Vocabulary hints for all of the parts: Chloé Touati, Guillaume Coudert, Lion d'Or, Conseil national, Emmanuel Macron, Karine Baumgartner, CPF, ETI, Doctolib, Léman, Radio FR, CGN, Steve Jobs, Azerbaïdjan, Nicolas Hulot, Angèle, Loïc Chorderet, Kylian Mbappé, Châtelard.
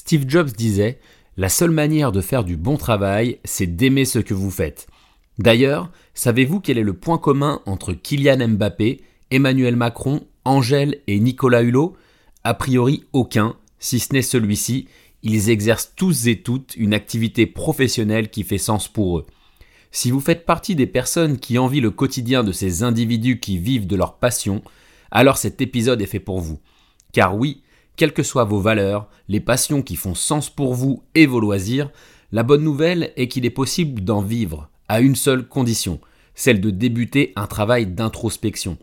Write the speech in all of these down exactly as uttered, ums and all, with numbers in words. Steve Jobs disait « La seule manière de faire du bon travail, c'est d'aimer ce que vous faites. » D'ailleurs, savez-vous quel est le point commun entre Kylian Mbappé, Emmanuel Macron, Angèle et Nicolas Hulot? A priori aucun, si ce n'est celui-ci. Ils exercent tous et toutes une activité professionnelle qui fait sens pour eux. Si vous faites partie des personnes qui envient le quotidien de ces individus qui vivent de leur passion, alors cet épisode est fait pour vous. Car oui, quelles que soient vos valeurs, les passions qui font sens pour vous et vos loisirs, la bonne nouvelle est qu'il est possible d'en vivre à une seule condition, celle de débuter un travail d'introspection.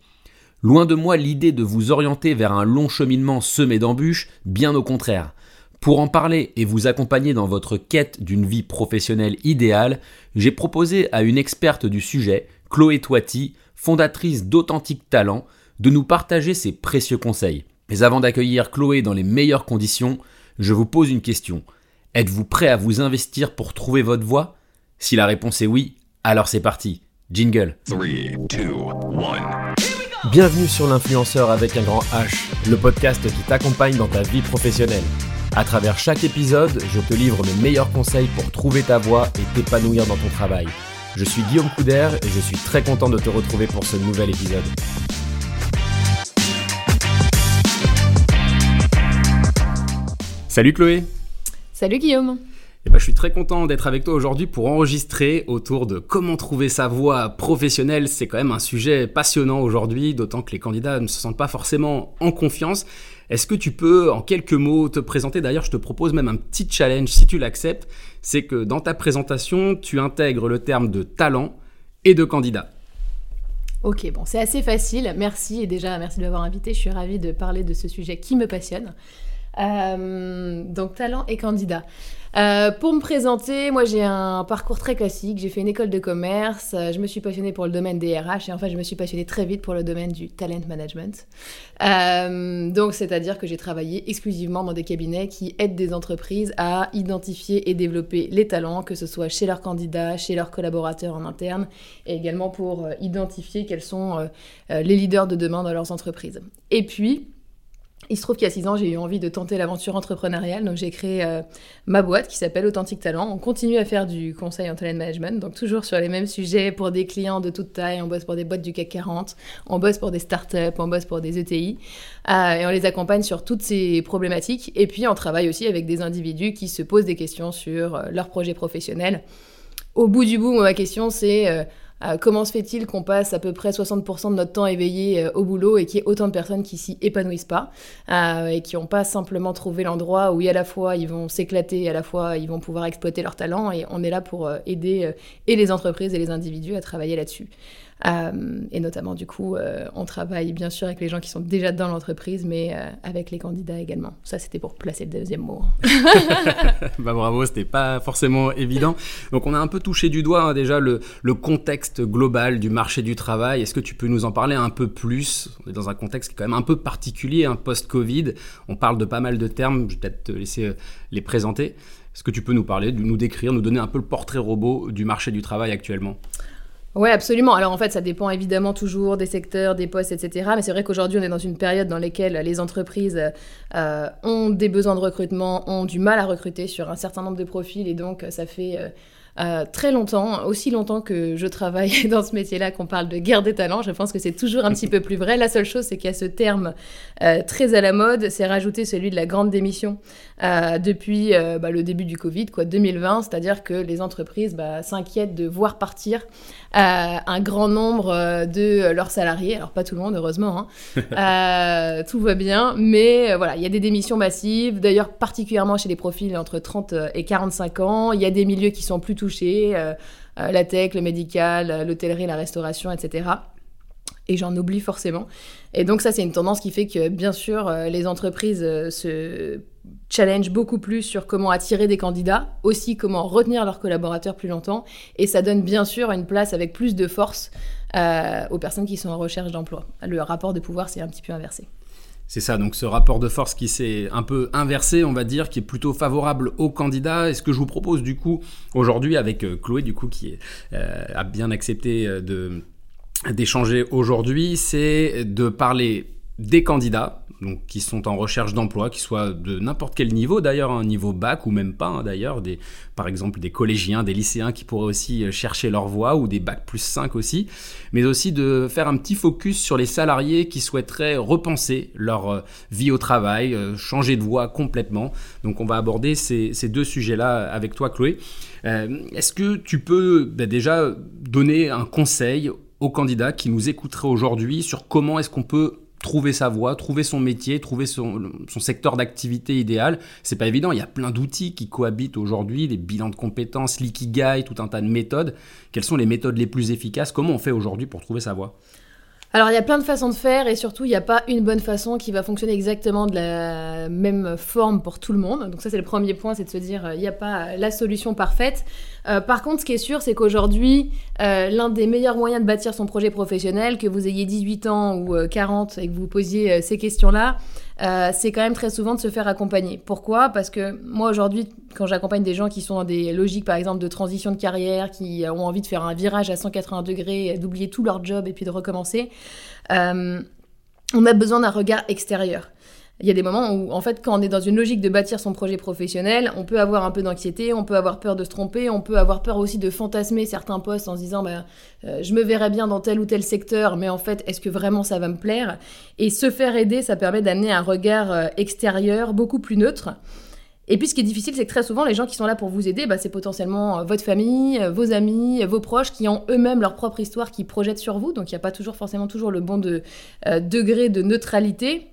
Loin de moi l'idée de vous orienter vers un long cheminement semé d'embûches, bien au contraire. Pour en parler et vous accompagner dans votre quête d'une vie professionnelle idéale, j'ai proposé à une experte du sujet, Chloé Touati, fondatrice d'Authentique Talent, de nous partager ses précieux conseils. Mais avant d'accueillir Chloé dans les meilleures conditions, je vous pose une question. Êtes-vous prêt à vous investir pour trouver votre voie? Si la réponse est oui, alors c'est parti. Jingle. trois, deux, un... Bienvenue sur l'Influenceur avec un grand H, le podcast qui t'accompagne dans ta vie professionnelle. À travers chaque épisode, je te livre mes meilleurs conseils pour trouver ta voie et t'épanouir dans ton travail. Je suis Guillaume Coudert et je suis très content de te retrouver pour ce nouvel épisode. Salut Chloé. Salut Guillaume. Eh ben, je suis très content d'être avec toi aujourd'hui pour enregistrer autour de comment trouver sa voie professionnelle. C'est quand même un sujet passionnant aujourd'hui, d'autant que les candidats ne se sentent pas forcément en confiance. Est-ce que tu peux, en quelques mots, te présenter? D'ailleurs, je te propose même un petit challenge, si tu l'acceptes. C'est que dans ta présentation, tu intègres le terme de talent et de candidat. Ok, bon, c'est assez facile. Merci. Et déjà, merci de m'avoir invité. Je suis ravie de parler de ce sujet qui me passionne. Euh, donc, talent et candidat. Euh, pour me présenter, moi, j'ai un parcours très classique. J'ai fait une école de commerce. Je me suis passionnée pour le domaine des R H. Et enfin, je me suis passionnée très vite pour le domaine du talent management. Euh, donc, c'est-à-dire que j'ai travaillé exclusivement dans des cabinets qui aident des entreprises à identifier et développer les talents, que ce soit chez leurs candidats, chez leurs collaborateurs en interne, et également pour identifier quels sont euh, les leaders de demain dans leurs entreprises. Et puis... il se trouve qu'il y a six ans, j'ai eu envie de tenter l'aventure entrepreneuriale, donc j'ai créé euh, ma boîte qui s'appelle Authentique Talent. On continue à faire du conseil en talent management, donc toujours sur les mêmes sujets pour des clients de toute taille. On bosse pour des boîtes du C A C quarante, on bosse pour des startups, on bosse pour des E T I, euh, et on les accompagne sur toutes ces problématiques. Et puis on travaille aussi avec des individus qui se posent des questions sur euh, leurs projets professionnels. Au bout du bout, moi, ma question c'est... Euh, Comment se fait-il qu'on passe à peu près soixante pour cent de notre temps éveillé au boulot et qu'il y ait autant de personnes qui s'y épanouissent pas euh, et qui n'ont pas simplement trouvé l'endroit où à la fois ils vont s'éclater, à la fois ils vont pouvoir exploiter leurs talents, et on est là pour aider et les entreprises et les individus à travailler là-dessus. Euh, et notamment du coup, euh, on travaille bien sûr avec les gens qui sont déjà dans l'entreprise, mais euh, avec les candidats également. Ça, c'était pour placer le deuxième mot. Bah bravo, c'était pas forcément évident. Donc on a un peu touché du doigt hein, déjà le, le contexte global du marché du travail. Est-ce que tu peux nous en parler un peu plus? On est dans un contexte qui est quand même un peu particulier, hein, post-Covid. On parle de pas mal de termes, je vais peut-être te laisser les présenter. Est-ce que tu peux nous parler, nous décrire, nous donner un peu le portrait robot du marché du travail actuellement? Oui, absolument. Alors en fait, ça dépend évidemment toujours des secteurs, des postes, et cetera. Mais c'est vrai qu'aujourd'hui, on est dans une période dans laquelle les entreprises euh, ont des besoins de recrutement, ont du mal à recruter sur un certain nombre de profils. Et donc, ça fait euh, euh, très longtemps, aussi longtemps que je travaille dans ce métier-là, qu'on parle de guerre des talents. Je pense que c'est toujours un petit peu plus vrai. La seule chose, c'est qu'il y a ce terme euh, très à la mode, c'est rajouter celui de la grande démission euh, depuis euh, bah, le début du Covid, quoi, deux mille vingt. C'est-à-dire que les entreprises bah, s'inquiètent de voir partir Euh, un grand nombre euh, de leurs salariés. Alors, pas tout le monde, heureusement. Hein. Euh, tout va bien. Mais euh, voilà, il y a des démissions massives. D'ailleurs, particulièrement chez les profils entre trente et quarante-cinq ans. Il y a des milieux qui sont plus touchés. Euh, euh, la tech, le médical, l'hôtellerie, la restauration, et cetera. Et j'en oublie forcément. Et donc, ça, c'est une tendance qui fait que, bien sûr, euh, les entreprises euh, se... challenge beaucoup plus sur comment attirer des candidats, aussi comment retenir leurs collaborateurs plus longtemps, et ça donne bien sûr une place avec plus de force euh, aux personnes qui sont en recherche d'emploi. Le rapport de pouvoir s'est un petit peu inversé. C'est ça, donc ce rapport de force qui s'est un peu inversé, on va dire, qui est plutôt favorable aux candidats. Et ce que je vous propose du coup aujourd'hui avec Chloé, du coup, qui euh, a bien accepté de, d'échanger aujourd'hui, c'est de parler des candidats donc, qui sont en recherche d'emploi, qui soient de n'importe quel niveau d'ailleurs, un hein, niveau bac ou même pas hein, d'ailleurs, des, par exemple des collégiens, des lycéens qui pourraient aussi chercher leur voie ou des bac plus cinq aussi, mais aussi de faire un petit focus sur les salariés qui souhaiteraient repenser leur vie au travail, changer de voie complètement. Donc on va aborder ces, ces deux sujets-là avec toi Chloé. Euh, est-ce que tu peux bah, déjà donner un conseil aux candidats qui nous écouteraient aujourd'hui sur comment est-ce qu'on peut trouver sa voie, trouver son métier, trouver son, son secteur d'activité idéal? C'est pas évident, il y a plein d'outils qui cohabitent aujourd'hui, les bilans de compétences, l'Ikigai, tout un tas de méthodes. Quelles sont les méthodes les plus efficaces? Comment on fait aujourd'hui pour trouver sa voie? Alors, il y a plein de façons de faire et surtout, il n'y a pas une bonne façon qui va fonctionner exactement de la même forme pour tout le monde. Donc ça, c'est le premier point, c'est de se dire il n'y a pas la solution parfaite. Euh, par contre, ce qui est sûr, c'est qu'aujourd'hui, euh, l'un des meilleurs moyens de bâtir son projet professionnel, que vous ayez dix-huit ans ou euh, quarante et que vous vous posiez euh, ces questions-là, euh, c'est quand même très souvent de se faire accompagner. Pourquoi ? Parce que moi, aujourd'hui, quand j'accompagne des gens qui sont dans des logiques, par exemple, de transition de carrière, qui ont envie de faire un virage à cent quatre-vingts degrés, d'oublier tout leur job et puis de recommencer, euh, on a besoin d'un regard extérieur. Il y a des moments où, en fait, quand on est dans une logique de bâtir son projet professionnel, on peut avoir un peu d'anxiété, on peut avoir peur de se tromper, on peut avoir peur aussi de fantasmer certains postes en se disant bah, euh, « je me verrais bien dans tel ou tel secteur, mais en fait, est-ce que vraiment ça va me plaire ?» Et se faire aider, ça permet d'amener un regard extérieur beaucoup plus neutre. Et puis, ce qui est difficile, c'est que très souvent, les gens qui sont là pour vous aider, bah, c'est potentiellement votre famille, vos amis, vos proches, qui ont eux-mêmes leur propre histoire, qui projettent sur vous. Donc, il n'y a pas toujours, forcément toujours le bon de, euh, degré de neutralité.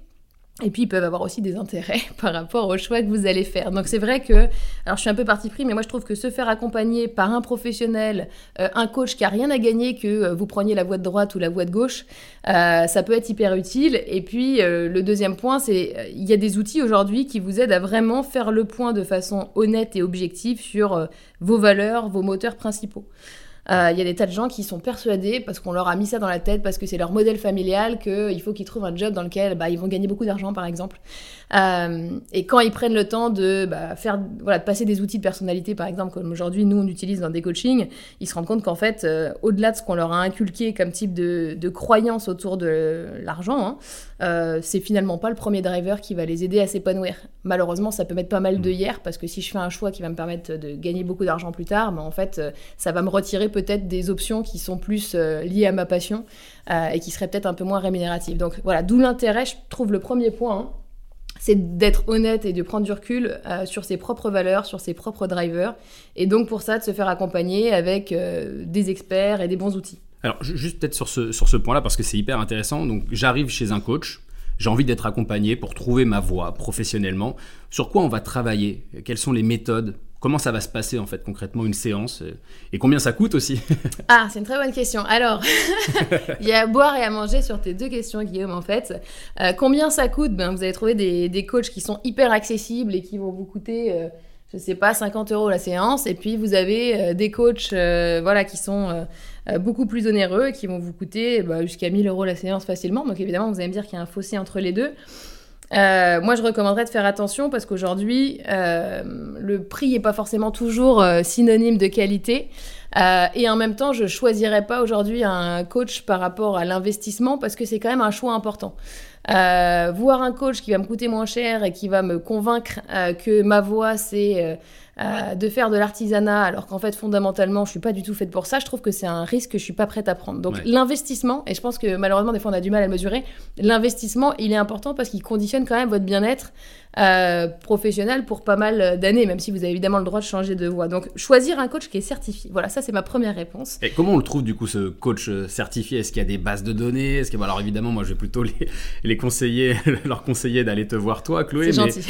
Et puis, ils peuvent avoir aussi des intérêts par rapport au choix que vous allez faire. Donc, c'est vrai que... Alors, je suis un peu parti pris, mais moi, je trouve que se faire accompagner par un professionnel, euh, un coach qui n'a rien à gagner que euh, vous preniez la voie de droite ou la voie de gauche, euh, ça peut être hyper utile. Et puis, euh, le deuxième point, c'est euh, il y a des outils aujourd'hui qui vous aident à vraiment faire le point de façon honnête et objective sur euh, vos valeurs, vos moteurs principaux. Il euh, y a des tas de gens qui sont persuadés, parce qu'on leur a mis ça dans la tête, parce que c'est leur modèle familial, qu'il faut qu'ils trouvent un job dans lequel bah, ils vont gagner beaucoup d'argent, par exemple. Euh, et quand ils prennent le temps de, bah, faire, voilà, de passer des outils de personnalité, par exemple, comme aujourd'hui, nous, on utilise dans des coachings, ils se rendent compte qu'en fait, euh, au-delà de ce qu'on leur a inculqué comme type de, de croyance autour de l'argent, hein, euh, c'est finalement pas le premier driver qui va les aider à s'épanouir. Malheureusement, ça peut mettre pas mal d'œillères, parce que si je fais un choix qui va me permettre de gagner beaucoup d'argent plus tard, bah, en fait, ça va me retirer peut-être des options qui sont plus euh, liées à ma passion euh, et qui seraient peut-être un peu moins rémunérative. Donc voilà, d'où l'intérêt, je trouve le premier point, hein, c'est d'être honnête et de prendre du recul euh, sur ses propres valeurs, sur ses propres drivers. Et donc pour ça, de se faire accompagner avec euh, des experts et des bons outils. Alors juste peut-être sur ce, sur ce point-là, parce que c'est hyper intéressant. Donc j'arrive chez un coach, j'ai envie d'être accompagné pour trouver ma voie professionnellement. Sur quoi on va travailler? Quelles sont les méthodes? Comment ça va se passer, en fait, concrètement, une séance? Et combien ça coûte aussi? Ah, c'est une très bonne question. Alors, il y a à boire et à manger sur tes deux questions, Guillaume, en fait. Euh, combien ça coûte? Ben, vous allez trouver des, des coachs qui sont hyper accessibles et qui vont vous coûter... Euh... je sais pas, cinquante euros la séance, et puis vous avez euh, des coachs euh, voilà, qui sont euh, beaucoup plus onéreux, qui vont vous coûter bah, jusqu'à mille euros la séance facilement, donc évidemment vous allez me dire qu'il y a un fossé entre les deux. Euh, moi je recommanderais de faire attention, parce qu'aujourd'hui euh, le prix n'est pas forcément toujours euh, synonyme de qualité, euh, et en même temps je choisirais pas aujourd'hui un coach par rapport à l'investissement, parce que c'est quand même un choix important. Euh, voir un coach qui va me coûter moins cher et qui va me convaincre euh, que ma voie c'est euh, euh, de faire de l'artisanat, alors qu'en fait fondamentalement je suis pas du tout faite pour ça, je trouve que c'est un risque que je suis pas prête à prendre. Donc ouais. L'investissement, et je pense que malheureusement des fois on a du mal à le mesurer, l'investissement il est important parce qu'il conditionne quand même votre bien-être euh, professionnel pour pas mal d'années, même si vous avez évidemment le droit de changer de voie. Donc choisir un coach qui est certifié, voilà, ça c'est ma première réponse. Et comment on le trouve du coup, ce coach certifié? Est-ce qu'il y a des bases de données? Est-ce que... Alors évidemment moi je vais plutôt les, les conseiller, leur conseiller d'aller te voir toi, Chloé. C'est mais gentil.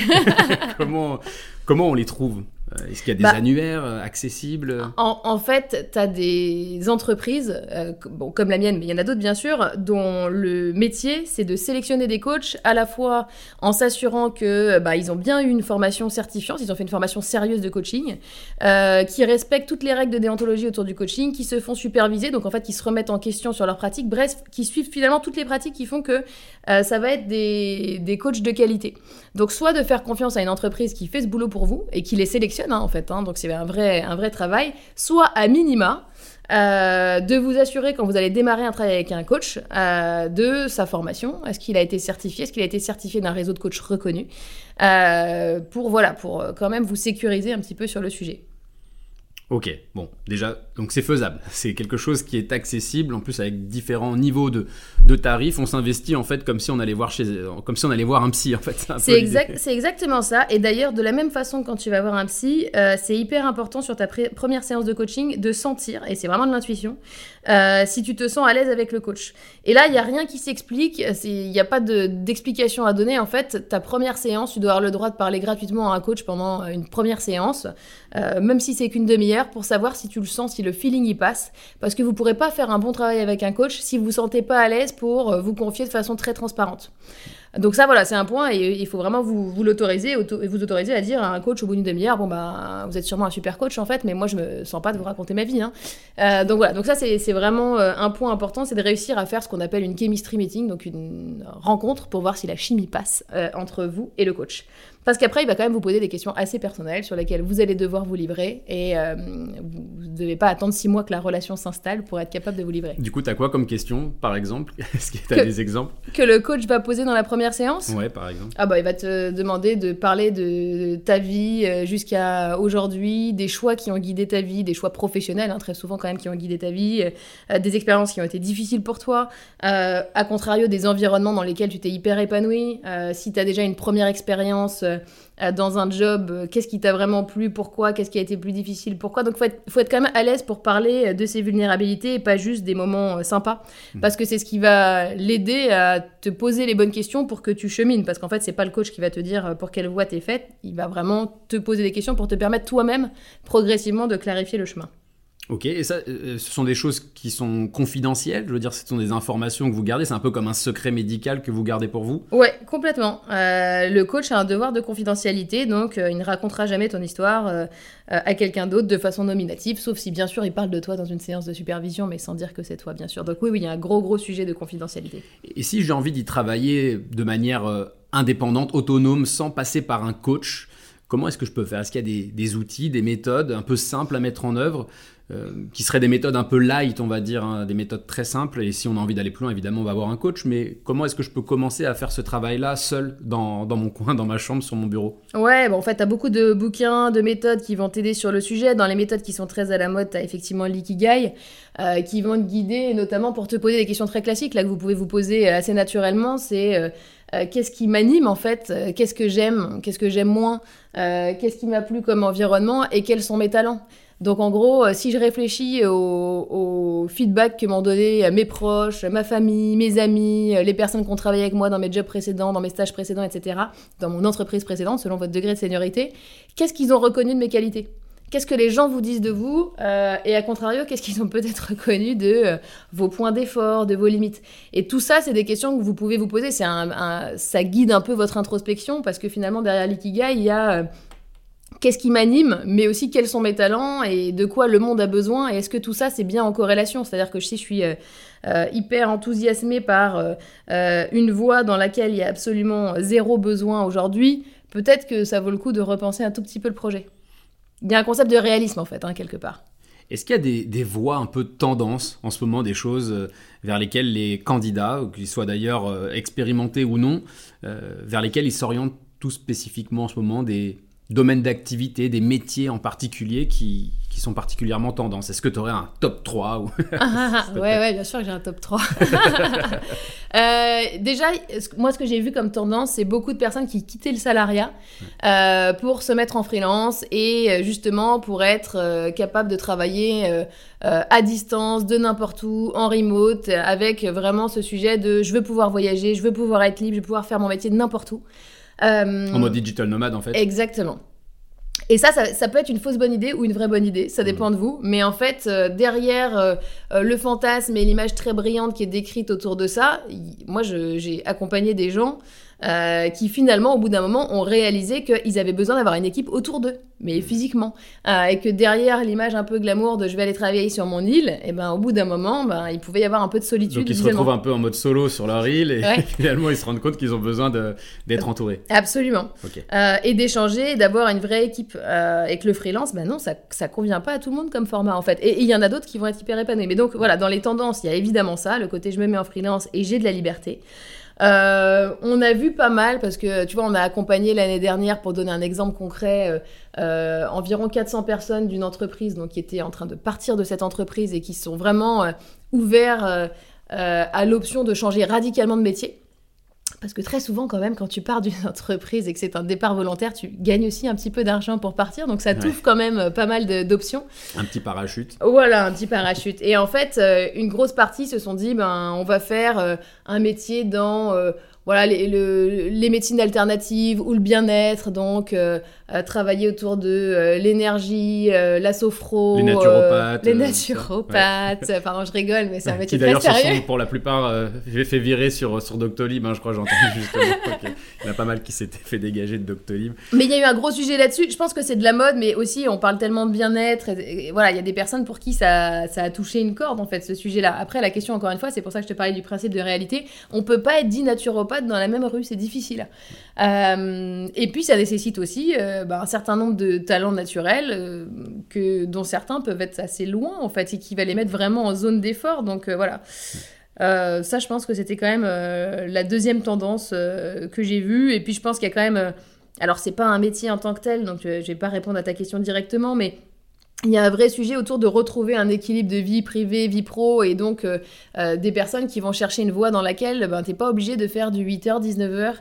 comment, comment on les trouve? Est-ce qu'il y a des bah, annuaires accessibles? En, en fait, tu as des entreprises, euh, bon, comme la mienne, mais il y en a d'autres bien sûr, dont le métier, c'est de sélectionner des coachs, à la fois en s'assurant que bah, ils ont bien eu une formation certifiante, ils ont fait une formation sérieuse de coaching, euh, qui respectent toutes les règles de déontologie autour du coaching, qui se font superviser, donc en fait, qui se remettent en question sur leurs pratiques, bref, qui suivent finalement toutes les pratiques qui font que euh, ça va être des, des coachs de qualité. Donc, soit de faire confiance à une entreprise qui fait ce boulot pour vous et qui les sélectionne, fonctionne hein, en fait. Hein, donc c'est un vrai, un vrai travail. Soit à minima, euh, de vous assurer quand vous allez démarrer un travail avec un coach, euh, de sa formation. Est-ce qu'il a été certifié? Est-ce qu'il a été certifié d'un réseau de coachs reconnu? euh, Pour voilà, pour quand même vous sécuriser un petit peu sur le sujet. Ok, bon, déjà, donc c'est faisable. C'est quelque chose qui est accessible, en plus avec différents niveaux de, de tarifs. On s'investit en fait comme si on allait voir chez, comme si on allait voir un psy en fait. C'est, c'est, exact, c'est exactement ça. Et d'ailleurs, de la même façon, quand tu vas voir un psy, euh, c'est hyper important sur ta pr- première séance de coaching de sentir, et c'est vraiment de l'intuition, euh, si tu te sens à l'aise avec le coach. Et là, il n'y a rien qui s'explique, il n'y a pas de, d'explication à donner. En fait, ta première séance, tu dois avoir le droit de parler gratuitement à un coach pendant une première séance, euh, même si c'est qu'une demi-heure, pour savoir si tu le sens, si le feeling y passe, parce que vous pourrez pas faire un bon travail avec un coach si vous vous sentez pas à l'aise pour vous confier de façon très transparente. Donc ça voilà, c'est un point, et il faut vraiment vous, vous l'autoriser auto- et vous autoriser à dire à un coach au bout d'une demi-heure, bon bah vous êtes sûrement un super coach en fait, mais moi je me sens pas de vous raconter ma vie hein. euh, donc voilà, donc ça c'est, c'est vraiment un point important, c'est de réussir à faire ce qu'on appelle une chemistry meeting, donc une rencontre pour voir si la chimie passe euh, entre vous et le coach, parce qu'après il va quand même vous poser des questions assez personnelles sur lesquelles vous allez devoir vous livrer, et euh, vous ne devez pas attendre six mois que la relation s'installe pour être capable de vous livrer. Du coup t'as quoi comme question par exemple? Est-ce que t'as que, des exemples que le coach va poser dans la première séance? Ouais, par exemple. Ah bah, il va te demander de parler de ta vie jusqu'à aujourd'hui, des choix qui ont guidé ta vie, des choix professionnels, hein, très souvent quand même, qui ont guidé ta vie, euh, des expériences qui ont été difficiles pour toi, euh, à contrario des environnements dans lesquels tu t'es hyper épanoui, euh, si t'as déjà une première expérience euh, dans un job, qu'est-ce qui t'a vraiment plu, pourquoi, qu'est-ce qui a été plus difficile, pourquoi. Donc, il faut, faut être quand même à l'aise pour parler de ses vulnérabilités et pas juste des moments sympas, parce que c'est ce qui va l'aider à te poser les bonnes questions pour que tu chemines, parce qu'en fait, c'est pas le coach qui va te dire pour quelle voie t'es faite, il va vraiment te poser des questions pour te permettre toi-même, progressivement, de clarifier le chemin. Ok, et ça, euh, ce sont des choses qui sont confidentielles, je veux dire, ce sont des informations que vous gardez, c'est un peu comme un secret médical que vous gardez pour vous? Ouais, complètement. Euh, le coach a un devoir de confidentialité, donc euh, il ne racontera jamais ton histoire euh, euh, à quelqu'un d'autre de façon nominative, sauf si bien sûr il parle de toi dans une séance de supervision, mais sans dire que c'est toi, bien sûr. Donc oui, oui, il y a un gros, gros sujet de confidentialité. Et si j'ai envie d'y travailler de manière euh, indépendante, autonome, sans passer par un coach, comment est-ce que je peux faire? Est-ce qu'il y a des, des outils, des méthodes un peu simples à mettre en œuvre? Euh, qui seraient des méthodes un peu light, on va dire, hein, des méthodes très simples. Et si on a envie d'aller plus loin, évidemment, on va avoir un coach. Mais comment est-ce que je peux commencer à faire ce travail-là seul, dans, dans mon coin, dans ma chambre, sur mon bureau? Ouais, bon, en fait, t'as beaucoup de bouquins, de méthodes qui vont t'aider sur le sujet. Dans les méthodes qui sont très à la mode, t'as effectivement l'Ikigai, euh, qui vont te guider, notamment pour te poser des questions très classiques, là, que vous pouvez vous poser assez naturellement. C'est... Euh, Euh, qu'est-ce qui m'anime en fait, euh, qu'est-ce que j'aime, qu'est-ce que j'aime moins, euh, qu'est-ce qui m'a plu comme environnement et quels sont mes talents. Donc en gros, euh, si je réfléchis au, au feedback que m'ont donné mes proches, ma famille, mes amis, les personnes qui ont travaillé avec moi dans mes jobs précédents, dans mes stages précédents, et cetera, dans mon entreprise précédente, selon votre degré de seniorité, qu'est-ce qu'ils ont reconnu de mes qualités ? Qu'est-ce que les gens vous disent de vous euh, et à contrario, qu'est-ce qu'ils ont peut-être reconnu de euh, vos points d'effort, de vos limites. Et tout ça, c'est des questions que vous pouvez vous poser. C'est un, un, ça guide un peu votre introspection parce que finalement, derrière l'Ikigai, il y a euh, qu'est-ce qui m'anime, mais aussi quels sont mes talents et de quoi le monde a besoin. Et est-ce que tout ça, c'est bien en corrélation? C'est-à-dire que si je suis... Euh, Euh, hyper enthousiasmé par euh, euh, une voie dans laquelle il y a absolument zéro besoin aujourd'hui, peut-être que ça vaut le coup de repenser un tout petit peu le projet. Il y a un concept de réalisme en fait, hein, quelque part. Est-ce qu'il y a des, des voies un peu de tendance en ce moment, des choses vers lesquelles les candidats, qu'ils soient d'ailleurs expérimentés ou non, euh, vers lesquelles ils s'orientent tout spécifiquement en ce moment, des domaines d'activité, des métiers en particulier qui... qui sont particulièrement tendance. Est-ce que tu aurais un top trois ou... ah, ouais, ouais, bien sûr que j'ai un top trois. euh, déjà, moi, ce que j'ai vu comme tendance, c'est beaucoup de personnes qui quittaient le salariat euh, pour se mettre en freelance et justement pour être euh, capable de travailler euh, euh, à distance, de n'importe où, en remote, avec vraiment ce sujet de « je veux pouvoir voyager, je veux pouvoir être libre, je veux pouvoir faire mon métier de n'importe où euh... ». En mode digital nomade, en fait. Exactement. Et ça, ça, ça peut être une fausse bonne idée ou une vraie bonne idée, ça dépend de vous. Mais en fait, euh, derrière euh, euh, le fantasme et l'image très brillante qui est décrite autour de ça, y, moi, je, j'ai accompagné des gens euh, qui finalement, au bout d'un moment, ont réalisé qu'ils avaient besoin d'avoir une équipe autour d'eux, mais physiquement. Euh, et que derrière l'image un peu glamour de « je vais aller travailler sur mon île », eh ben, au bout d'un moment, ben, il pouvait y avoir un peu de solitude. Donc ils se retrouvent un peu en mode solo sur leur île et ouais. finalement, ils se rendent compte qu'ils ont besoin de, d'être entourés. Absolument. Okay. Euh, et d'échanger, d'avoir une vraie équipe. Euh, et que le freelance, ben non, ça ne convient pas à tout le monde comme format, en fait. Et il y en a d'autres qui vont être hyper épanouis. Mais donc, voilà, dans les tendances, il y a évidemment ça, le côté « je me mets en freelance et j'ai de la liberté ». Euh, on a vu pas mal, parce que tu vois, on a accompagné l'année dernière, pour donner un exemple concret, euh, euh, environ quatre cents personnes d'une entreprise donc, qui étaient en train de partir de cette entreprise et qui sont vraiment euh, ouverts euh, euh, à l'option de changer radicalement de métier. Parce que très souvent, quand même, quand tu pars d'une entreprise et que c'est un départ volontaire, tu gagnes aussi un petit peu d'argent pour partir. Donc, ça t'ouvre ouais. quand même pas mal de, d'options. Un petit parachute. Voilà, un petit parachute. Et en fait, euh, une grosse partie se sont dit, ben, on va faire euh, un métier dans... Euh, Voilà, les, le, les médecines alternatives ou le bien-être, donc euh, euh, travailler autour de euh, l'énergie, euh, la sophro, les naturopathes. Euh, les naturopathes, euh, ouais. Pardon, je rigole, mais c'est un métier très sérieux. Qui d'ailleurs, sont, pour la plupart, euh, j'ai fait virer sur, sur Doctolib, hein, je crois, j'ai entendu justement. Okay. Il y en a pas mal qui s'étaient fait dégager de Doctolib. Mais il y a eu un gros sujet là-dessus. Je pense que c'est de la mode, mais aussi, on parle tellement de bien-être. Et, et, voilà, il y a des personnes pour qui ça, ça a touché une corde, en fait, ce sujet-là. Après, la question, encore une fois, c'est pour ça que je te parlais du principe de réalité. On ne peut pas être dit naturopathe dans la même rue, c'est difficile. Euh, et puis, ça nécessite aussi euh, bah, un certain nombre de talents naturels euh, que, dont certains peuvent être assez loin, en fait, et qui va les mettre vraiment en zone d'effort. Donc, euh, voilà. Euh, ça, je pense que c'était quand même euh, la deuxième tendance euh, que j'ai vue. Et puis, je pense qu'il y a quand même... Euh, alors, c'est pas un métier en tant que tel, donc euh, je vais pas répondre à ta question directement, mais... Il y a un vrai sujet autour de retrouver un équilibre de vie privée, vie pro, et donc euh, euh, des personnes qui vont chercher une voie dans laquelle ben, t'es pas obligé de faire du huit heures, dix-neuf heures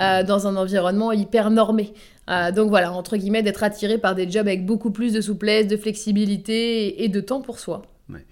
euh, dans un environnement hyper normé. Euh, donc voilà, entre guillemets, d'être attiré par des jobs avec beaucoup plus de souplesse, de flexibilité et de temps pour soi. Ouais.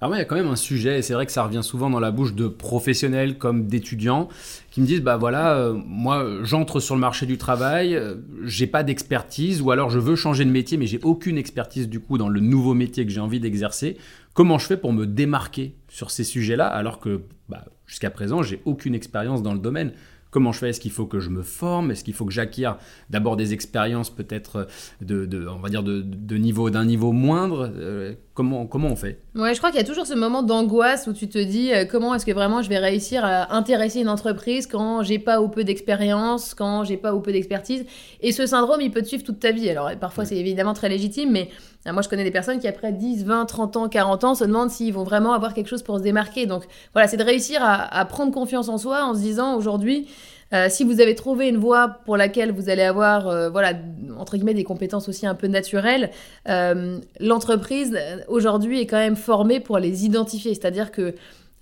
Alors moi, il y a quand même un sujet, et c'est vrai que ça revient souvent dans la bouche de professionnels comme d'étudiants, qui me disent, bah voilà, euh, moi, j'entre sur le marché du travail, euh, j'ai pas d'expertise, ou alors je veux changer de métier, mais j'ai aucune expertise du coup dans le nouveau métier que j'ai envie d'exercer. Comment je fais pour me démarquer sur ces sujets-là, alors que bah, jusqu'à présent, j'ai aucune expérience dans le domaine ? Comment je fais ? Est-ce qu'il faut que je me forme ? Est-ce qu'il faut que j'acquière d'abord des expériences peut-être de, de, on va dire de, de niveau, d'un niveau moindre ? euh, comment, comment on fait ? Ouais, je crois qu'il y a toujours ce moment d'angoisse où tu te dis euh, comment est-ce que vraiment je vais réussir à intéresser une entreprise quand j'ai pas ou peu d'expérience, quand j'ai pas ou peu d'expertise. Et ce syndrome, il peut te suivre toute ta vie. Alors parfois, ouais. c'est évidemment très légitime, mais euh, moi je connais des personnes qui après dix, vingt, trente ans, quarante ans se demandent s'ils vont vraiment avoir quelque chose pour se démarquer. Donc voilà, c'est de réussir à, à prendre confiance en soi en se disant aujourd'hui, Euh, si vous avez trouvé une voie pour laquelle vous allez avoir, euh, voilà, entre guillemets, des compétences aussi un peu naturelles, euh, l'entreprise, aujourd'hui, est quand même formée pour les identifier. C'est-à-dire que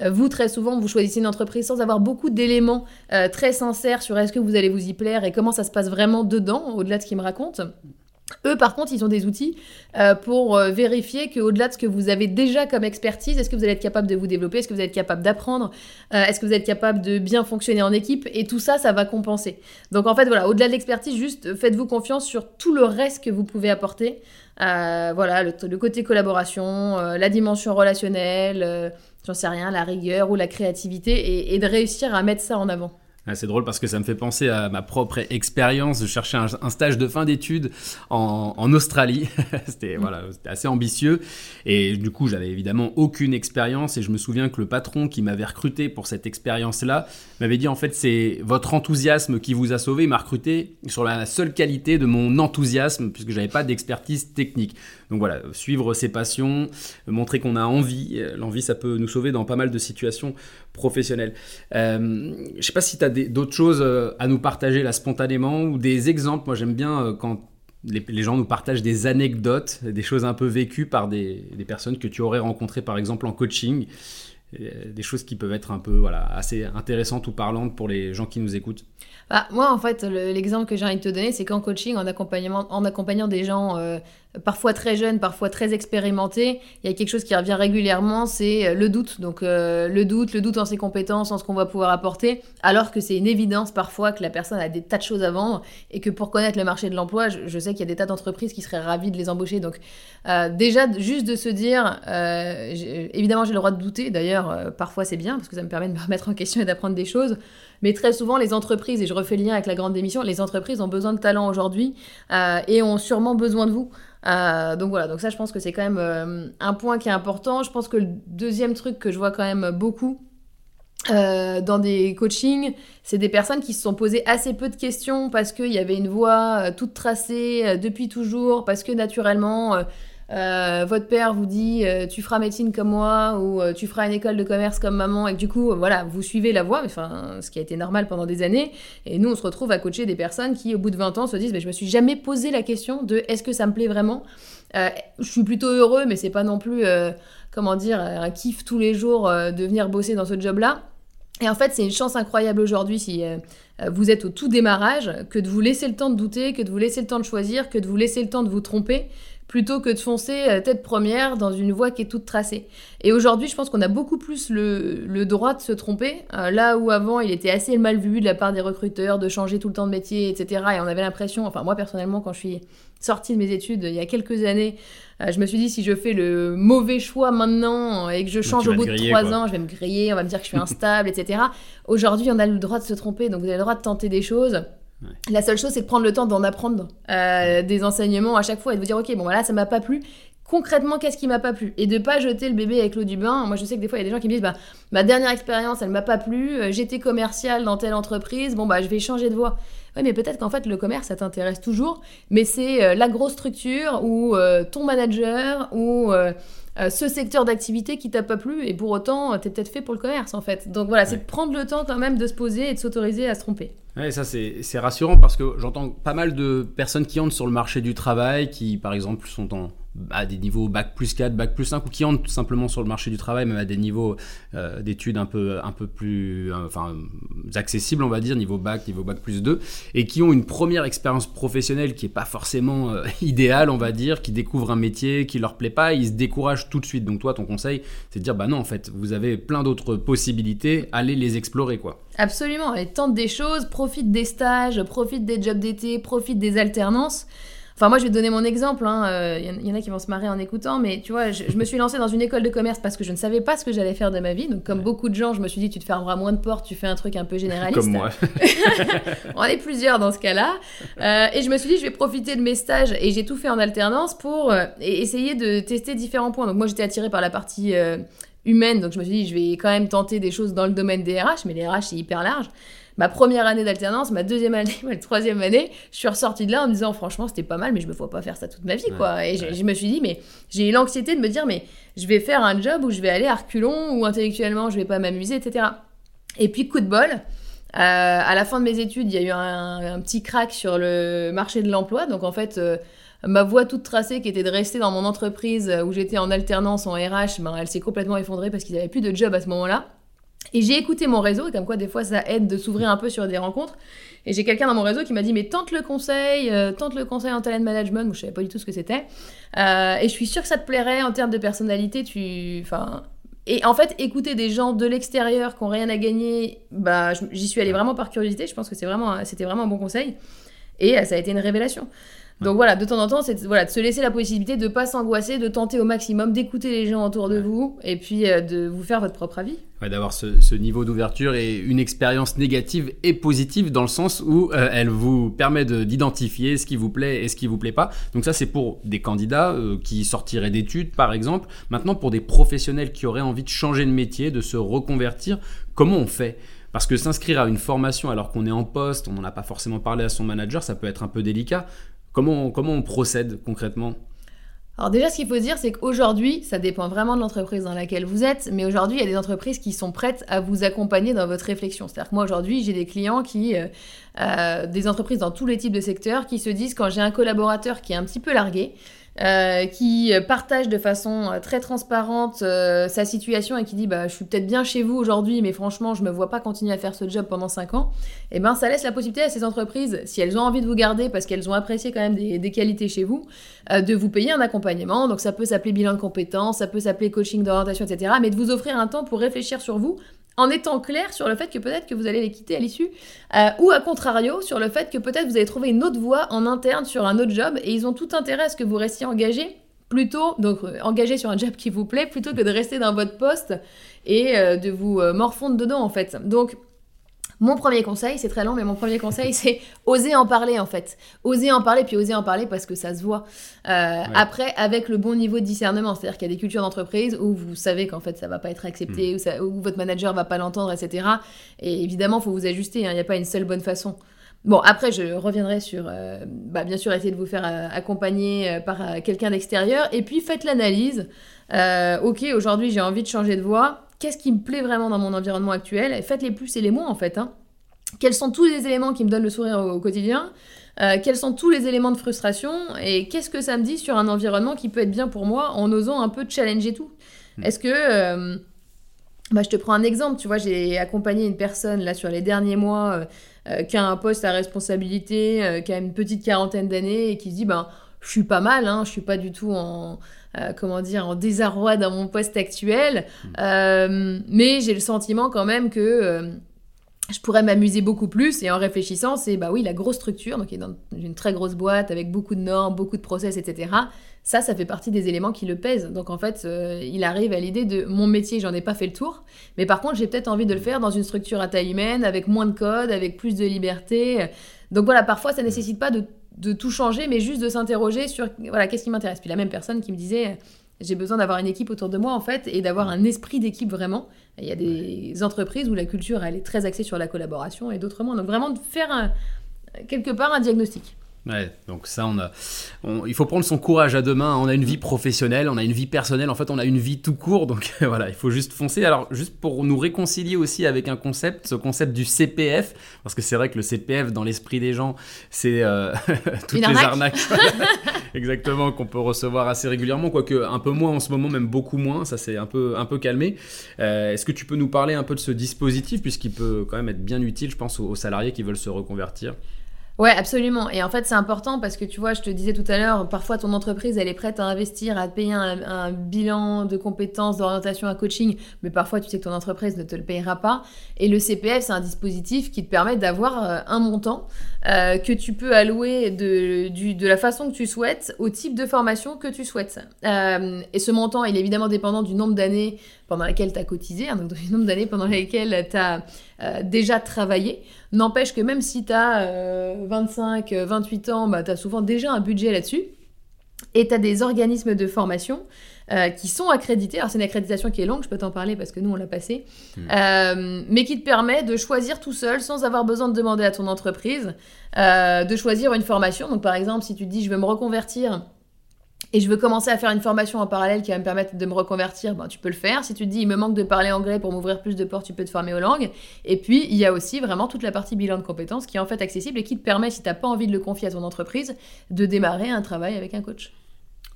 vous, très souvent, vous choisissez une entreprise sans avoir beaucoup d'éléments euh, très sincères sur est-ce que vous allez vous y plaire et comment ça se passe vraiment dedans, au-delà de ce qu'ils me racontent. Eux, par contre, ils ont des outils euh, pour euh, vérifier qu'au-delà de ce que vous avez déjà comme expertise, est-ce que vous allez être capable de vous développer ? Est-ce que vous allez être capable d'apprendre ? euh, Est-ce que vous êtes capable de bien fonctionner en équipe ? Et tout ça, ça va compenser. Donc, en fait, voilà, au-delà de l'expertise, juste faites-vous confiance sur tout le reste que vous pouvez apporter. Euh, voilà, le, le côté collaboration, euh, la dimension relationnelle, euh, j'en sais rien, la rigueur ou la créativité, et, et de réussir à mettre ça en avant. Ah, c'est drôle parce que ça me fait penser à ma propre expérience. Je cherchais un, un stage de fin d'études en, en Australie. C'était, mmh. voilà, c'était assez ambitieux. Et du coup, j'avais évidemment aucune expérience. Et je me souviens que le patron qui m'avait recruté pour cette expérience-là m'avait dit, en fait, c'est votre enthousiasme qui vous a sauvé. Il m'a recruté sur la seule qualité de mon enthousiasme puisque je n'avais pas d'expertise technique. Donc voilà, suivre ses passions, montrer qu'on a envie. L'envie, ça peut nous sauver dans pas mal de situations professionnelles. Euh, je ne sais pas si tu as d'autres choses à nous partager là spontanément ou des exemples. Moi, j'aime bien quand les, les gens nous partagent des anecdotes, des choses un peu vécues par des, des personnes que tu aurais rencontrées, par exemple, en coaching. Des choses qui peuvent être un peu voilà, assez intéressantes ou parlantes pour les gens qui nous écoutent. Bah, moi, en fait, le, l'exemple que j'ai envie de te donner, c'est qu'en coaching, en, accompagnement, en accompagnant des gens euh, parfois très jeunes, parfois très expérimentés, il y a quelque chose qui revient régulièrement, c'est le doute. Donc euh, le doute, le doute en ses compétences, en ce qu'on va pouvoir apporter, alors que c'est une évidence parfois que la personne a des tas de choses à vendre et que pour connaître le marché de l'emploi, je, je sais qu'il y a des tas d'entreprises qui seraient ravies de les embaucher. Donc euh, déjà, juste de se dire, euh, j'ai, évidemment, j'ai le droit de douter, d'ailleurs, d'ailleurs, euh, parfois c'est bien parce que ça me permet de me remettre en question et d'apprendre des choses, mais très souvent les entreprises, et je refais le lien avec la grande démission, les entreprises ont besoin de talents aujourd'hui euh, et ont sûrement besoin de vous. Euh, donc voilà, donc ça je pense que c'est quand même euh, un point qui est important. Je pense que le deuxième truc que je vois quand même beaucoup euh, dans des coachings, c'est des personnes qui se sont posées assez peu de questions parce qu'il y avait une voie euh, toute tracée euh, depuis toujours, parce que naturellement... Euh, Euh, votre père vous dit euh, tu feras médecine comme moi ou euh, tu feras une école de commerce comme maman, et que du coup euh, voilà, vous suivez la voie, mais, enfin, ce qui a été normal pendant des années, et nous on se retrouve à coacher des personnes qui au bout de vingt ans se disent mais je me suis jamais posé la question de est-ce que ça me plaît vraiment, euh, je suis plutôt heureux mais c'est pas non plus euh, comment dire un kiff tous les jours euh, de venir bosser dans ce job là. Et en fait, c'est une chance incroyable aujourd'hui, si euh, vous êtes au tout démarrage, que de vous laisser le temps de douter, que de vous laisser le temps de choisir, que de vous laisser le temps de vous tromper, plutôt que de foncer euh, tête première dans une voie qui est toute tracée. Et aujourd'hui, je pense qu'on a beaucoup plus le, le droit de se tromper, euh, là où avant, il était assez mal vu de la part des recruteurs de changer tout le temps de métier, et cetera. Et on avait l'impression, enfin moi personnellement, quand je suis sortie de mes études il y a quelques années, euh, je me suis dit, si je fais le mauvais choix maintenant et que je change au bout de trois ans, je vais me griller, on va me dire que je suis instable, et cetera. Aujourd'hui, on a le droit de se tromper, donc vous avez le droit de tenter des choses. Ouais. La seule chose, c'est de prendre le temps d'en apprendre euh, des enseignements à chaque fois et de vous dire, ok, bon, bah là, ça m'a pas plu. Concrètement, qu'est-ce qui m'a pas plu ? Et de pas jeter le bébé avec l'eau du bain. Moi, je sais que des fois, il y a des gens qui me disent, bah, ma dernière expérience, elle m'a pas plu. J'étais commerciale dans telle entreprise. Bon, bah, je vais changer de voie. Oui, mais peut-être qu'en fait, le commerce, ça t'intéresse toujours, mais c'est euh, la grosse structure ou euh, ton manager ou euh, euh, ce secteur d'activité qui t'a pas plu, et pour autant, t'es peut-être fait pour le commerce, en fait. Donc voilà, ouais. C'est de prendre le temps quand même de se poser et de s'autoriser à se tromper. Ouais, ça c'est, c'est rassurant, parce que j'entends pas mal de personnes qui entrent sur le marché du travail, qui par exemple sont en, à des niveaux bac plus quatre, bac plus cinq, ou qui entrent tout simplement sur le marché du travail, même à des niveaux euh, d'études un peu, un peu plus euh, enfin, accessibles, on va dire, niveau bac, niveau bac plus deux, et qui ont une première expérience professionnelle qui n'est pas forcément euh, idéale, on va dire, qui découvrent un métier qui ne leur plaît pas, ils se découragent tout de suite. Donc toi, ton conseil, c'est de dire, bah non, en fait, vous avez plein d'autres possibilités, allez les explorer, quoi. Absolument, et tente des choses, profite des stages, profite des jobs d'été, profite des alternances. Enfin, moi, je vais te donner mon exemple, hein. euh, y en a qui vont se marrer en écoutant, mais tu vois, je, je me suis lancée dans une école de commerce parce que je ne savais pas ce que j'allais faire de ma vie. Donc, comme ouais. beaucoup de gens, je me suis dit, tu te fermeras moins de portes, tu fais un truc un peu généraliste. Comme moi. On est plusieurs dans ce cas-là. Euh, et je me suis dit, je vais profiter de mes stages, et j'ai tout fait en alternance pour euh, essayer de tester différents points. Donc, moi, j'étais attirée par la partie... Euh, humaine, donc je me suis dit, je vais quand même tenter des choses dans le domaine des R H, mais les R H, c'est hyper large. Ma première année d'alternance, ma deuxième année, ma troisième année, je suis ressortie de là en me disant, franchement, c'était pas mal, mais je me vois pas faire ça toute ma vie, ouais, quoi. Et ouais. je, je me suis dit, mais j'ai eu l'anxiété de me dire, mais je vais faire un job où je vais aller à reculons, où intellectuellement, je vais pas m'amuser, et cetera. Et puis, coup de bol, euh, à la fin de mes études, il y a eu un, un petit crack sur le marché de l'emploi, donc en fait... Euh, ma voie toute tracée qui était de rester dans mon entreprise où j'étais en alternance en R H, ben, elle s'est complètement effondrée parce qu'ils n'avaient plus de job à ce moment-là. Et j'ai écouté mon réseau, et comme quoi des fois ça aide de s'ouvrir un peu sur des rencontres. Et j'ai quelqu'un dans mon réseau qui m'a dit, mais tente le conseil, euh, tente le conseil en talent management, où je ne savais pas du tout ce que c'était. Euh, et je suis sûre que ça te plairait en termes de personnalité, tu... Enfin... Et en fait, écouter des gens de l'extérieur qui n'ont rien à gagner, bah, j'y suis allée vraiment par curiosité, je pense que c'est vraiment, c'était vraiment un bon conseil. Et ça a été une révélation. Donc voilà, de temps en temps, c'est voilà, de se laisser la possibilité de ne pas s'angoisser, de tenter au maximum, d'écouter les gens autour de ouais. vous, et puis euh, de vous faire votre propre avis. Ouais, d'avoir ce, ce niveau d'ouverture et une expérience négative et positive, dans le sens où euh, elle vous permet de, d'identifier ce qui vous plaît et ce qui vous plaît pas. Donc ça, c'est pour des candidats euh, qui sortiraient d'études, par exemple. Maintenant, pour des professionnels qui auraient envie de changer de métier, de se reconvertir, comment on fait ? Parce que s'inscrire à une formation alors qu'on est en poste, on n'en a pas forcément parlé à son manager, ça peut être un peu délicat. Comment on, comment on procède concrètement ? Alors déjà, ce qu'il faut dire, c'est qu'aujourd'hui, ça dépend vraiment de l'entreprise dans laquelle vous êtes, mais aujourd'hui, il y a des entreprises qui sont prêtes à vous accompagner dans votre réflexion. C'est-à-dire que moi, aujourd'hui, j'ai des clients qui, euh, euh, des entreprises dans tous les types de secteurs, qui se disent, quand j'ai un collaborateur qui est un petit peu largué, Euh, qui partage de façon très transparente euh, sa situation et qui dit bah, « je suis peut-être bien chez vous aujourd'hui, mais franchement, je me vois pas continuer à faire ce job pendant cinq ans », et ben ça laisse la possibilité à ces entreprises, si elles ont envie de vous garder parce qu'elles ont apprécié quand même des, des qualités chez vous, euh, de vous payer un accompagnement. Donc ça peut s'appeler bilan de compétences, ça peut s'appeler coaching d'orientation, et cetera, mais de vous offrir un temps pour réfléchir sur vous, en étant clair sur le fait que peut-être que vous allez les quitter à l'issue, euh, ou à contrario, sur le fait que peut-être vous allez trouver une autre voie en interne sur un autre job, et ils ont tout intérêt à ce que vous restiez engagé plutôt, donc engagez sur un job qui vous plaît, plutôt que de rester dans votre poste et euh, de vous euh, morfondre dedans, en fait. Donc, mon premier conseil, c'est très long, mais mon premier conseil, c'est oser en parler, en fait. Oser en parler, puis oser en parler parce que ça se voit. Euh, ouais. Après, avec le bon niveau de discernement, c'est-à-dire qu'il y a des cultures d'entreprise où vous savez qu'en fait, ça va pas être accepté, mmh. où, ça, où votre manager va pas l'entendre, et cetera. Et évidemment, faut vous ajuster, hein, y a pas une seule bonne façon. Bon, après, je reviendrai sur, euh, bah, bien sûr, essayer de vous faire euh, accompagner euh, par euh, quelqu'un d'extérieur. Et puis, faites l'analyse. Euh, ok, aujourd'hui, j'ai envie de changer de voie. Qu'est-ce qui me plaît vraiment dans mon environnement actuel? Et faites les plus et les moins, en fait. Hein. Quels sont tous les éléments qui me donnent le sourire au, au quotidien? euh, Quels sont tous les éléments de frustration? Et qu'est-ce que ça me dit sur un environnement qui peut être bien pour moi en osant un peu challenger tout? mmh. Est-ce que... Euh, bah, je te prends un exemple. Tu vois, j'ai accompagné une personne, là, sur les derniers mois... Euh, Euh, qui a un poste à responsabilité, euh, qui a une petite quarantaine d'années et qui se dit ben je suis pas mal, hein, je suis pas du tout en euh, comment dire en désarroi dans mon poste actuel, euh, mais j'ai le sentiment quand même que euh, je pourrais m'amuser beaucoup plus. Et en réfléchissant, c'est bah oui la grosse structure, donc il est dans une très grosse boîte avec beaucoup de normes, beaucoup de process, et cetera. Ça, ça fait partie des éléments qui le pèsent. Donc en fait, euh, il arrive à l'idée de mon métier, j'en ai pas fait le tour, mais par contre, j'ai peut-être envie de le faire dans une structure à taille humaine, avec moins de code, avec plus de liberté. Donc voilà, parfois, ça nécessite pas de, de tout changer, mais juste de s'interroger sur voilà, qu'est-ce qui m'intéresse. Puis la même personne qui me disait, j'ai besoin d'avoir une équipe autour de moi en fait, et d'avoir un esprit d'équipe vraiment. Il y a des entreprises où la culture, elle est très axée sur la collaboration et d'autres moins. Donc vraiment, de faire un, quelque part un diagnostic. Ouais, donc ça, on a, on, il faut prendre son courage à deux mains. On a une vie professionnelle, on a une vie personnelle. En fait, on a une vie tout court. Donc voilà, il faut juste foncer. Alors, juste pour nous réconcilier aussi avec un concept, ce concept du C P F, parce que c'est vrai que le C P F, dans l'esprit des gens, c'est euh, toutes les arnaques. Exactement, qu'on peut recevoir assez régulièrement, quoique un peu moins en ce moment, même beaucoup moins. Ça s'est un peu, un peu calmé. Euh, est-ce que tu peux nous parler un peu de ce dispositif, puisqu'il peut quand même être bien utile, je pense, aux, aux salariés qui veulent se reconvertir? Ouais, absolument. Et en fait, c'est important parce que tu vois, je te disais tout à l'heure, parfois ton entreprise, elle est prête à investir, à te payer un, un bilan de compétences, d'orientation, un coaching, mais parfois tu sais que ton entreprise ne te le payera pas. Et le C P F, c'est un dispositif qui te permet d'avoir un montant euh, que tu peux allouer de, du, de la façon que tu souhaites au type de formation que tu souhaites. Euh, et ce montant, il est évidemment dépendant du nombre d'années pendant lesquelles tu as cotisé, hein, donc du nombre d'années pendant lesquelles tu as euh, déjà travaillé. N'empêche que même si tu as euh, vingt-cinq, vingt-huit ans, bah, tu as souvent déjà un budget là-dessus. Et tu as des organismes de formation euh, qui sont accrédités. Alors, c'est une accréditation qui est longue, je peux t'en parler parce que nous, on l'a passée. Mmh. Euh, mais qui te permet de choisir tout seul, sans avoir besoin de demander à ton entreprise, euh, de choisir une formation. Donc, par exemple, si tu te dis « je veux me reconvertir », et je veux commencer à faire une formation en parallèle qui va me permettre de me reconvertir, ben, tu peux le faire. Si tu te dis, il me manque de parler anglais pour m'ouvrir plus de portes, tu peux te former aux langues. Et puis, il y a aussi vraiment toute la partie bilan de compétences qui est en fait accessible et qui te permet, si tu n'as pas envie de le confier à ton entreprise, de démarrer un travail avec un coach.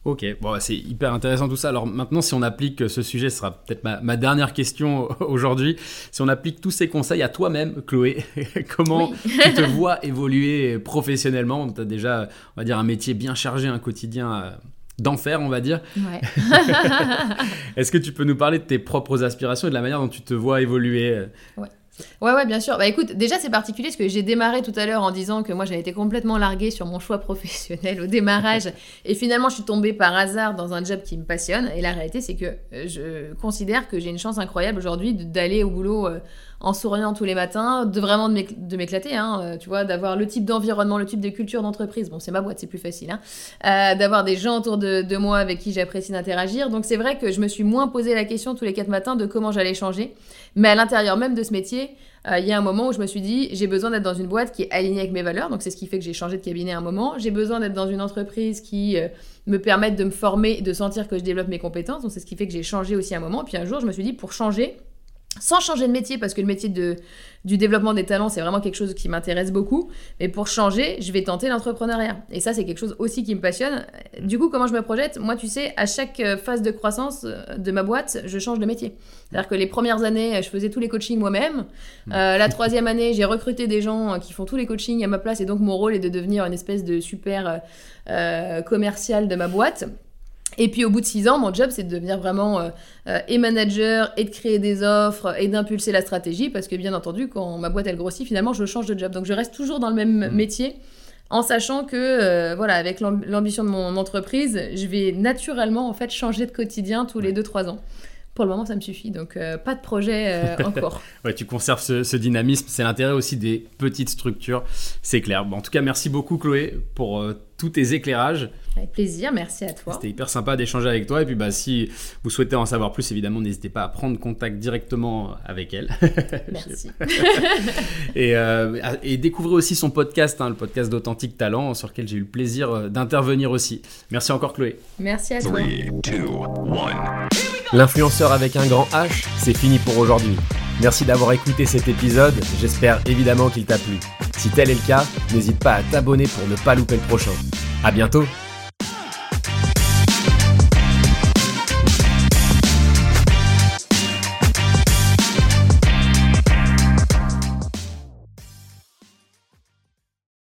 Ok, bon, c'est hyper intéressant tout ça. Alors maintenant, si on applique ce sujet, ce sera peut-être ma, ma dernière question aujourd'hui. Si on applique tous ces conseils à toi-même, Chloé, comment oui. tu te vois évoluer professionnellement? Tu as déjà, on va dire, un métier bien chargé, un quotidien... Euh... d'enfer, on va dire. Ouais. Est-ce que tu peux nous parler de tes propres aspirations et de la manière dont tu te vois évoluer? Ouais. Ouais, ouais, bien sûr. Bah écoute, déjà c'est particulier parce que j'ai démarré tout à l'heure en disant que moi j'avais été complètement larguée sur mon choix professionnel au démarrage et finalement je suis tombée par hasard dans un job qui me passionne. Et la réalité, c'est que je considère que j'ai une chance incroyable aujourd'hui d'aller au boulot en souriant tous les matins, de vraiment de m'éclater, hein, tu vois, d'avoir le type d'environnement, le type de culture d'entreprise. Bon, c'est ma boîte, c'est plus facile, hein, euh, d'avoir des gens autour de, de moi avec qui j'apprécie d'interagir. Donc c'est vrai que je me suis moins posé la question tous les quatre matins de comment j'allais changer, mais à l'intérieur même de ce métier, il euh, y a un moment où je me suis dit, j'ai besoin d'être dans une boîte qui est alignée avec mes valeurs, donc c'est ce qui fait que j'ai changé de cabinet à un moment. J'ai besoin d'être dans une entreprise qui euh, me permette de me former, de sentir que je développe mes compétences, donc c'est ce qui fait que j'ai changé aussi à un moment. Puis un jour, je me suis dit, pour changer, sans changer de métier, parce que le métier de, du développement des talents, c'est vraiment quelque chose qui m'intéresse beaucoup, mais pour changer, je vais tenter l'entrepreneuriat. Et ça, c'est quelque chose aussi qui me passionne. Du coup, comment je me projette? Moi, tu sais, à chaque phase de croissance de ma boîte, je change de métier. C'est-à-dire que les premières années, je faisais tous les coachings moi-même. Euh, la troisième année, j'ai recruté des gens qui font tous les coachings à ma place, et donc mon rôle est de devenir une espèce de super euh, commercial de ma boîte. Et puis au bout de six ans, mon job, c'est de devenir vraiment euh, euh, et manager, et de créer des offres, et d'impulser la stratégie, parce que bien entendu, quand ma boîte, elle grossit, finalement, je change de job. Donc je reste toujours dans le même mmh. métier, en sachant que, euh, voilà, avec l'amb- l'ambition de mon entreprise, je vais naturellement, en fait, changer de quotidien tous les deux trois ans. Pour le moment, ça me suffit, donc euh, pas de projet euh, encore. Ouais, tu conserves ce, ce dynamisme, c'est l'intérêt aussi des petites structures, c'est clair. Bon, en tout cas, merci beaucoup Chloé pour euh, tous tes éclairages. Avec plaisir, merci à toi. C'était hyper sympa d'échanger avec toi et puis bah, si vous souhaitez en savoir plus, évidemment, n'hésitez pas à prendre contact directement avec elle. Merci. et, euh, et découvrez aussi son podcast, hein, le podcast d'Authentique Talent, sur lequel j'ai eu le plaisir d'intervenir aussi. Merci encore Chloé. Merci à toi. trois, deux, un... L'influenceur avec un grand H, c'est fini pour aujourd'hui. Merci d'avoir écouté cet épisode, j'espère évidemment qu'il t'a plu. Si tel est le cas, n'hésite pas à t'abonner pour ne pas louper le prochain. À bientôt!